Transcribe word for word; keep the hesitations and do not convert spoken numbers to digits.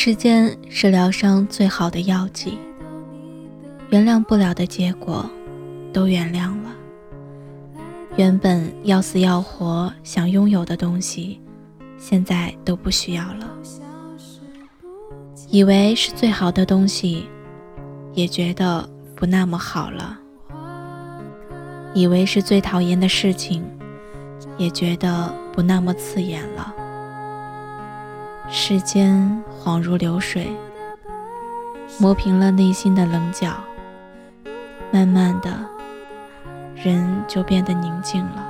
时间是疗伤最好的药剂，原谅不了的结果都原谅了。原本要死要活想拥有的东西，现在都不需要了。以为是最好的东西，也觉得不那么好了。以为是最讨厌的事情，也觉得不那么刺眼了。时间恍如流水，磨平了内心的棱角，慢慢的，人就变得宁静了。